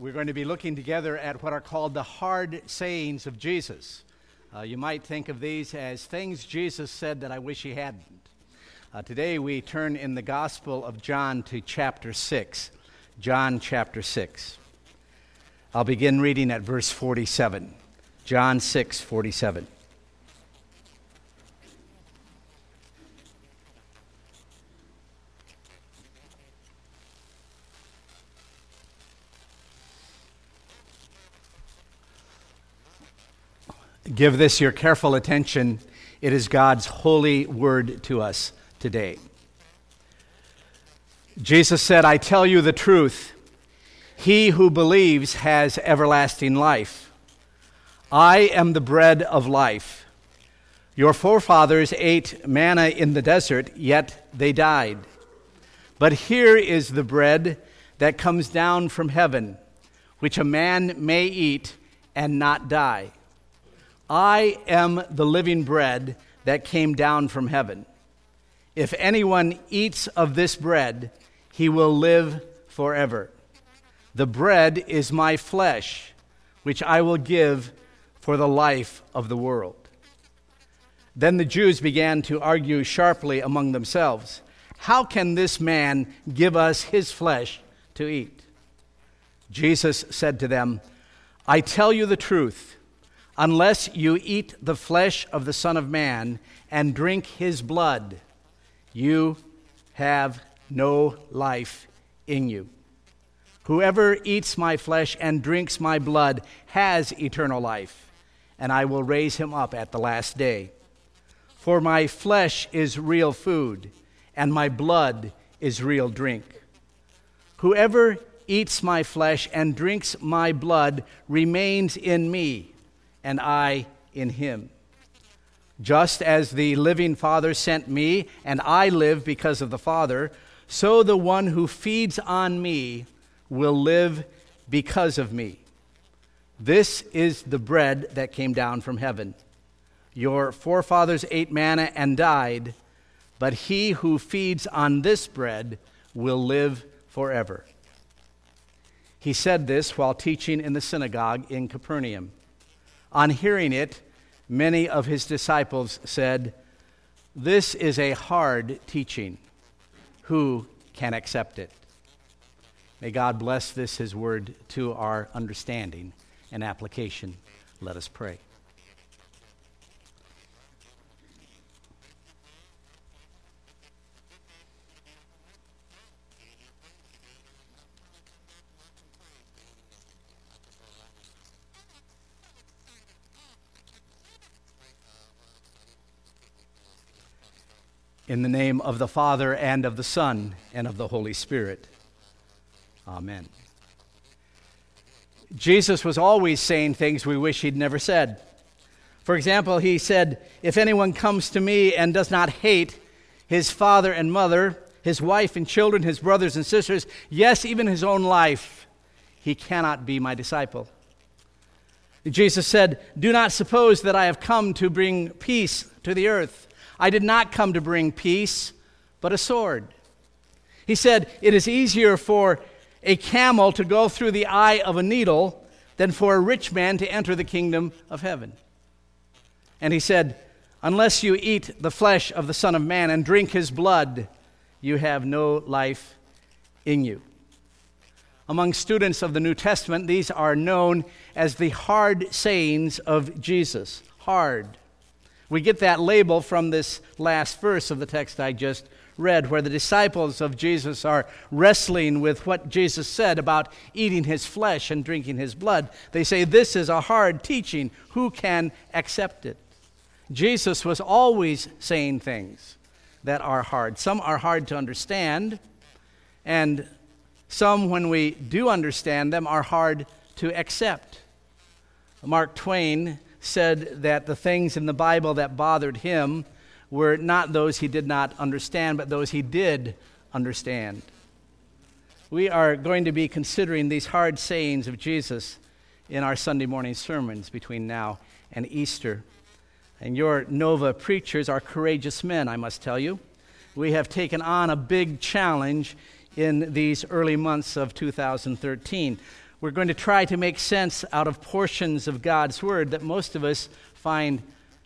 We're going to be looking together at what are called the hard sayings of Jesus. You might think of these as things Jesus said that I wish he hadn't. Today we turn in the Gospel of John to chapter 6. John chapter 6. I'll begin reading at verse 47. John 6, 47. Give this your careful attention. It is God's holy word to us today. Jesus said, I tell you the truth. He who believes has everlasting life. I am the bread of life. Your forefathers ate manna in the desert, yet they died. But here is the bread that comes down from heaven, which a man may eat and not die. I am the living bread that came down from heaven. If anyone eats of this bread, he will live forever. The bread is my flesh, which I will give for the life of the world. Then the Jews began to argue sharply among themselves, how can this man give us his flesh to eat? Jesus said to them, I tell you the truth. Unless you eat the flesh of the Son of Man and drink his blood, you have no life in you. Whoever eats my flesh and drinks my blood has eternal life, and I will raise him up at the last day. For my flesh is real food, and my blood is real drink. Whoever eats my flesh and drinks my blood remains in me, and I in him. Just as the living Father sent me, and I live because of the Father, so the one who feeds on me will live because of me. This is the bread that came down from heaven. Your forefathers ate manna and died, but he who feeds on this bread will live forever. He said this while teaching in the synagogue in Capernaum. On hearing it, many of his disciples said, this is a hard teaching. Who can accept it? May God bless this, his word, to our understanding and application. Let us pray. In the name of the Father, and of the Son, and of the Holy Spirit. Amen. Jesus was always saying things we wish he'd never said. For example, he said, if anyone comes to me and does not hate his father and mother, his wife and children, his brothers and sisters, yes, even his own life, he cannot be my disciple. Jesus said, do not suppose that I have come to bring peace to the earth. I did not come to bring peace, but a sword. He said, it is easier for a camel to go through the eye of a needle than for a rich man to enter the kingdom of heaven. And he said, unless you eat the flesh of the Son of Man and drink his blood, you have no life in you. Among students of the New Testament, these are known as the hard sayings of Jesus. Hard. We get that label from this last verse of the text I just read, where the disciples of Jesus are wrestling with what Jesus said about eating his flesh and drinking his blood. They say, this is a hard teaching. Who can accept it? Jesus was always saying things that are hard. Some are hard to understand, and some, when we do understand them, are hard to accept. Mark Twain said that the things in the Bible that bothered him were not those he did not understand, but those he did understand. We are going to be considering these hard sayings of Jesus in our Sunday morning sermons between now and Easter. And your Nova preachers are courageous men, I must tell you. We have taken on a big challenge in these early months of 2013. We're going to try to make sense out of portions of God's Word that most of us find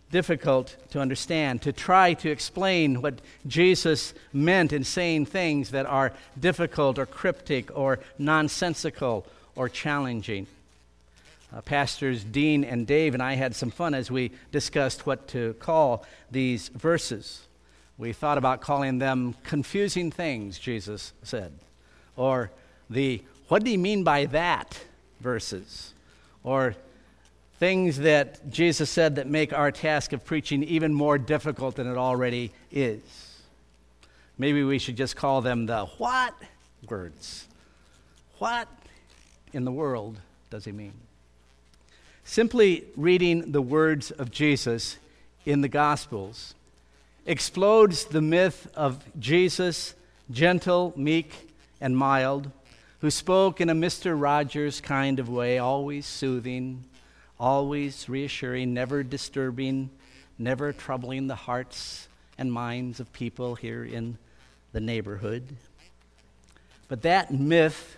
difficult to understand, to try to explain what Jesus meant in saying things that are difficult or cryptic or nonsensical or challenging. Pastors Dean and Dave and I had some fun as we discussed what to call these verses. We thought about calling them confusing things Jesus said, or the what do you mean by that verses, or things that Jesus said that make our task of preaching even more difficult than it already is. Maybe we should just call them the what words. What in the world does he mean? Simply reading the words of Jesus in the Gospels explodes the myth of Jesus, gentle, meek, and mild, who spoke in a Mr. Rogers kind of way, always soothing, always reassuring, never disturbing, never troubling the hearts and minds of people here in the neighborhood. But that myth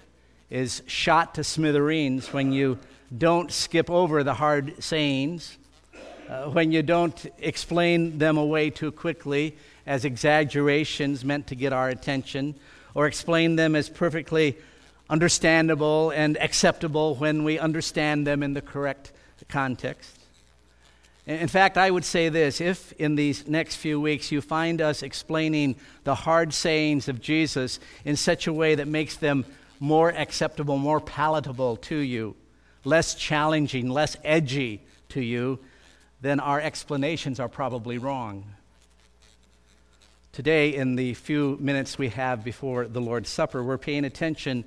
is shot to smithereens when you don't skip over the hard sayings, when you don't explain them away too quickly as exaggerations meant to get our attention, or explain them as perfectly understandable and acceptable when we understand them in the correct context. In fact, I would say this: if in these next few weeks you find us explaining the hard sayings of Jesus in such a way that makes them more acceptable, more palatable to you, less challenging, less edgy to you, then our explanations are probably wrong. Today, in the few minutes we have before the Lord's Supper, we're paying attention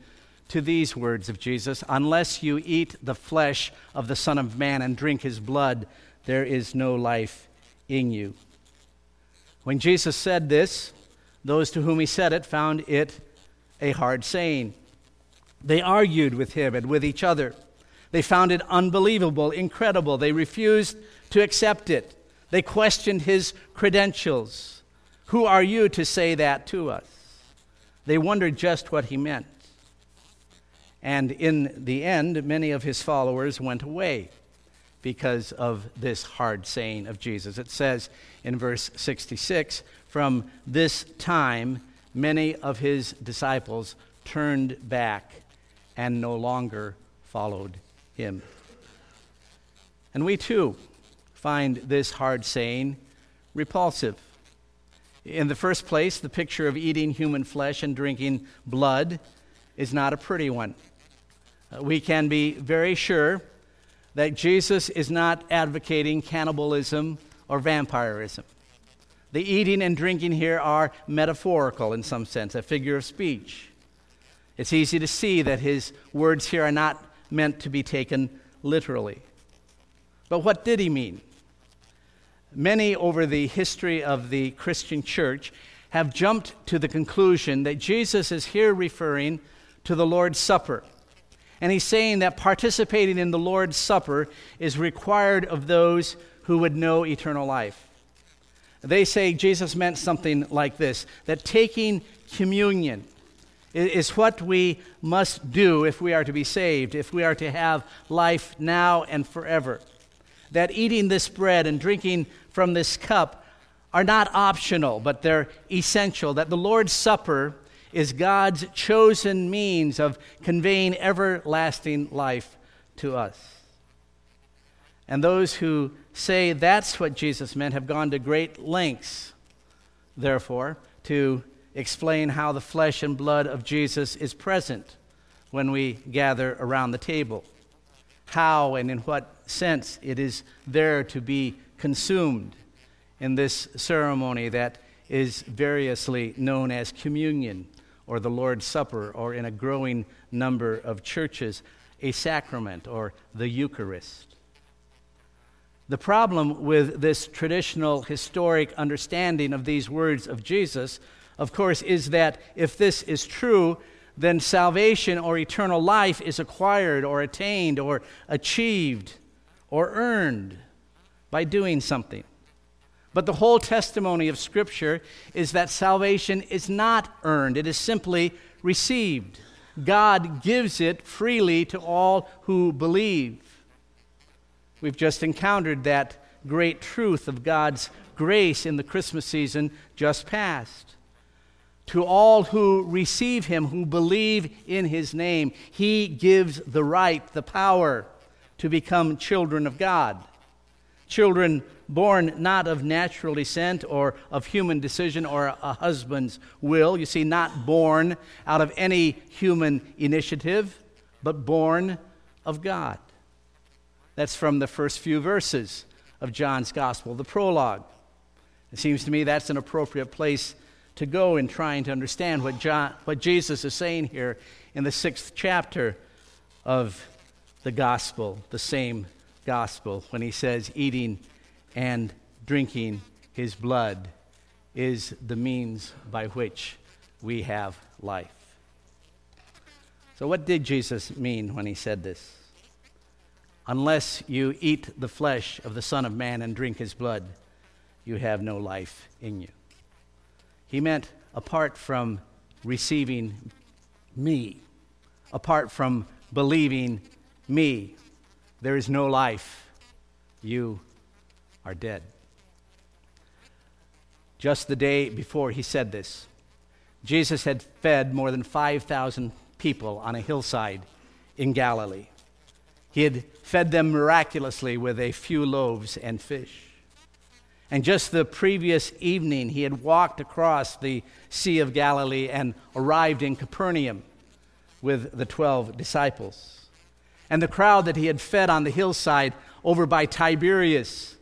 to these words of Jesus: unless you eat the flesh of the Son of Man and drink his blood, there is no life in you. When Jesus said this, those to whom he said it found it a hard saying. They argued with him and with each other. They found it unbelievable, incredible. They refused to accept it. They questioned his credentials. Who are you to say that to us? They wondered just what he meant. And in the end, many of his followers went away because of this hard saying of Jesus. It says in verse 66, "From this time, many of his disciples turned back and no longer followed him." And we too find this hard saying repulsive. In the first place, the picture of eating human flesh and drinking blood is not a pretty one. We can be very sure that Jesus is not advocating cannibalism or vampirism. The eating and drinking here are metaphorical in some sense, a figure of speech. It's easy to see that his words here are not meant to be taken literally. But what did he mean? Many over the history of the Christian church have jumped to the conclusion that Jesus is here referring to the Lord's Supper. And he's saying that participating in the Lord's Supper is required of those who would know eternal life. They say Jesus meant something like this, that taking communion is what we must do if we are to be saved, if we are to have life now and forever. That eating this bread and drinking from this cup are not optional, but they're essential. That the Lord's Supper is God's chosen means of conveying everlasting life to us. And those who say that's what Jesus meant have gone to great lengths, therefore, to explain how the flesh and blood of Jesus is present when we gather around the table, how and in what sense it is there to be consumed in this ceremony that is variously known as communion or the Lord's Supper, or in a growing number of churches, a sacrament or the Eucharist. The problem with this traditional historic understanding of these words of Jesus, of course, is that if this is true, then salvation or eternal life is acquired or attained or achieved or earned by doing something. But the whole testimony of Scripture is that salvation is not earned. It is simply received, God gives it freely to all who believe. We've just encountered that great truth of God's grace in the Christmas season just past. To all who receive him, who believe in his name, he gives the right, the power to become children of God. Children born not of natural descent or of human decision or a husband's will. You see, not born out of any human initiative, but born of God. That's from the first few verses of John's Gospel, the prologue. It seems to me that's an appropriate place to go in trying to understand what Jesus is saying here in the 6th chapter of the gospel, the same gospel, when he says eating and drinking his blood is the means by which we have life. So what did Jesus mean when he said this? Unless you eat the flesh of the Son of Man and drink his blood, you have no life in you. He meant apart from receiving me, apart from believing me, there is no life. You are dead. Just the day before he said this, Jesus had fed more than 5,000 people on a hillside in Galilee. He had fed them miraculously with a few loaves and fish. And just the previous evening, he had walked across the Sea of Galilee and arrived in Capernaum with the 12 disciples. And the crowd that he had fed on the hillside over by Tiberias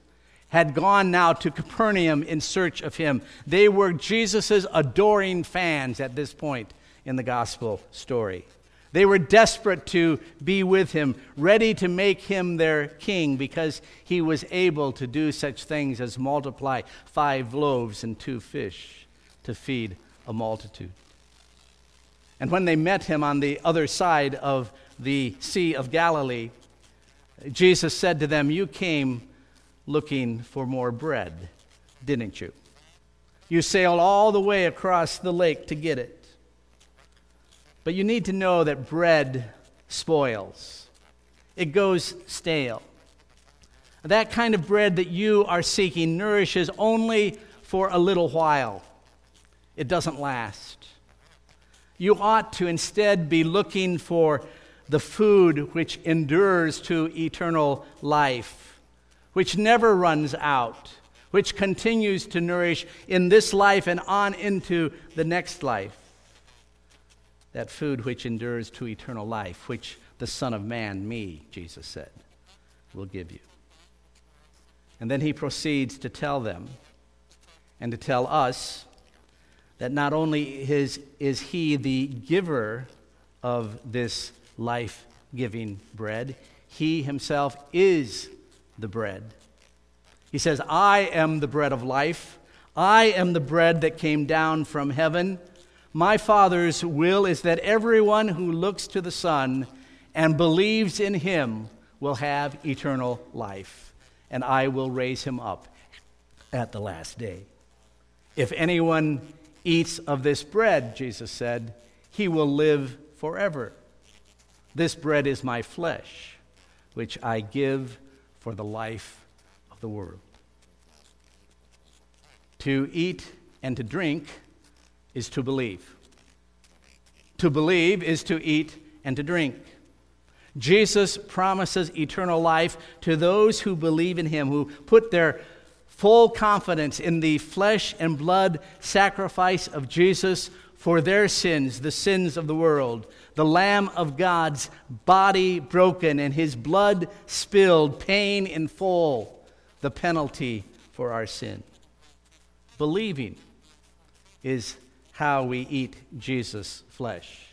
had gone now to Capernaum in search of him. They were Jesus' adoring fans at this point in the gospel story. They were desperate to be with him, ready to make him their king because he was able to do such things as multiply 5 loaves and 2 fish to feed a multitude. And when they met him on the other side of the Sea of Galilee, Jesus said to them, "You came looking for more bread, didn't you? You sailed all the way across the lake to get it." But you need to know that bread spoils. It goes stale. That kind of bread that you are seeking nourishes only for a little while. It doesn't last. You ought to instead be looking for the food which endures to eternal life, which never runs out, which continues to nourish in this life and on into the next life. That food which endures to eternal life, which the Son of Man, me, Jesus said, will give you. And then he proceeds to tell them and to tell us that not only is he the giver of this life-giving bread, he himself is the bread. He says, "I am the bread of life. I am the bread that came down from heaven. My Father's will is that everyone who looks to the Son and believes in him will have eternal life, and I will raise him up at the last day. If anyone eats of this bread," Jesus said, "he will live forever. This bread is my flesh, which I give for the life of the world." To eat and to drink is to believe. To believe is to eat and to drink. Jesus promises eternal life to those who believe in him, who put their full confidence in the flesh and blood sacrifice of Jesus for their sins, the sins of the world. The Lamb of God's body broken and his blood spilled, paying in full the penalty for our sin. Believing is how we eat Jesus' flesh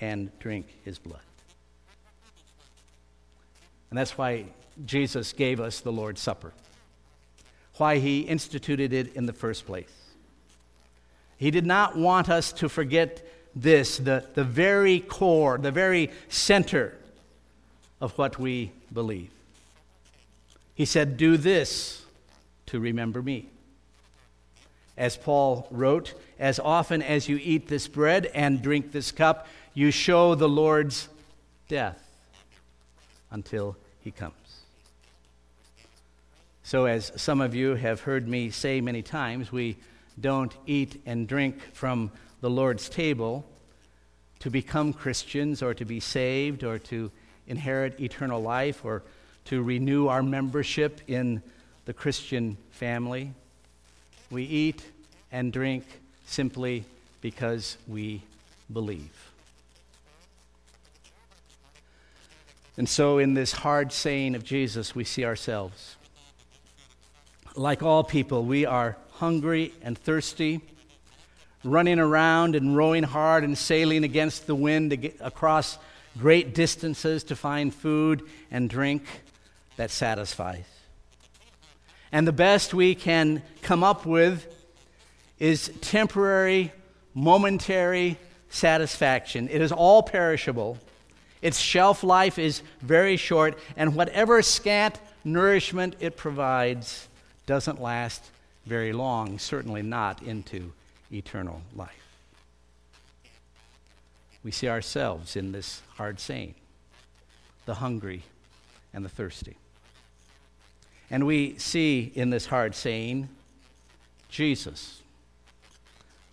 and drink his blood. And that's why Jesus gave us the Lord's Supper, why he instituted it in the first place. He did not want us to forget this, the very core, the very center of what we believe. He said, "Do this to remember me." As Paul wrote, "As often as you eat this bread and drink this cup, you show the Lord's death until he comes. So as some of you have heard me say many times, we don't eat and drink from the Lord's table to become Christians or to be saved or to inherit eternal life or to renew our membership in the Christian family. We eat and drink simply because we believe. And so in this hard saying of Jesus, we see ourselves. Like all people, we are hungry and thirsty, running around and rowing hard and sailing against the wind to get across great distances to find food and drink that satisfies. And the best we can come up with is temporary, momentary satisfaction. It is all perishable. Its shelf life is very short, and whatever scant nourishment it provides doesn't last very long, certainly not into eternal life. We see ourselves in this hard saying, the hungry and the thirsty. And we see in this hard saying, Jesus,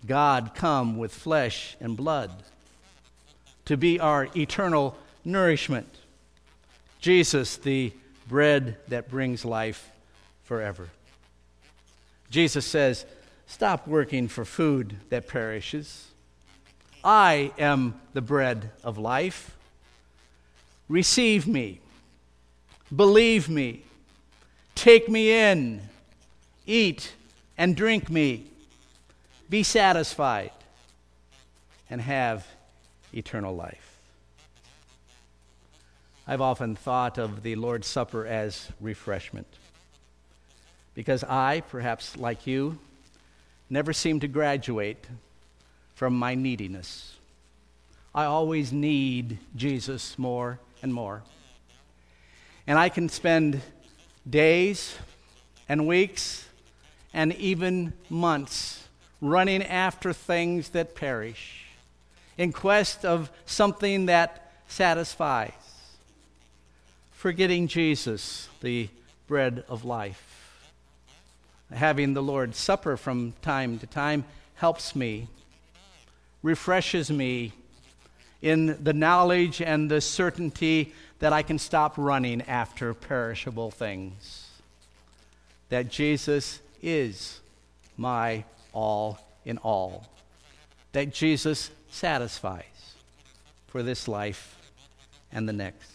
God come with flesh and blood to be our eternal nourishment. Jesus, the bread that brings life forever. Jesus says, stop working for food that perishes. I am the bread of life. Receive me. Believe me. Take me in. Eat and drink me. Be satisfied and have eternal life. I've often thought of the Lord's Supper as refreshment, because I, perhaps like you, never seem to graduate from my neediness. I always need Jesus more and more. And I can spend days and weeks and even months running after things that perish in quest of something that satisfies, forgetting Jesus, the bread of life. Having the Lord's Supper from time to time helps me, refreshes me in the knowledge and the certainty that I can stop running after perishable things, that Jesus is my all in all, that Jesus satisfies for this life and the next.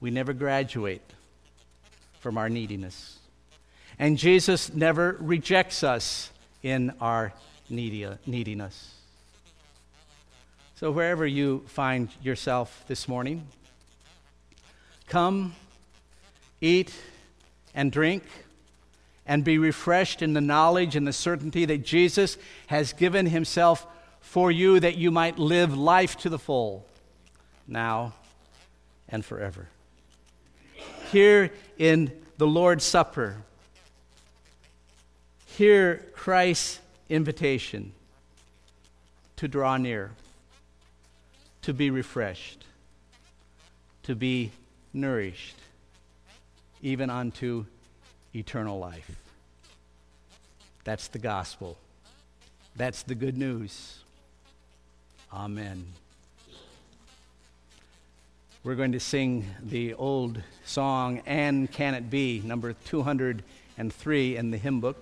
We never graduate from our neediness. And Jesus never rejects us in our neediness. So wherever you find yourself this morning, come, eat, and drink, and be refreshed in the knowledge and the certainty that Jesus has given himself for you, that you might live life to the full, now and forever. Here in the Lord's Supper, hear Christ's invitation to draw near, to be refreshed, to be nourished, even unto eternal life. That's the gospel. That's the good news. Amen. We're going to sing the old song, And Can It Be, number 203 in the hymn book.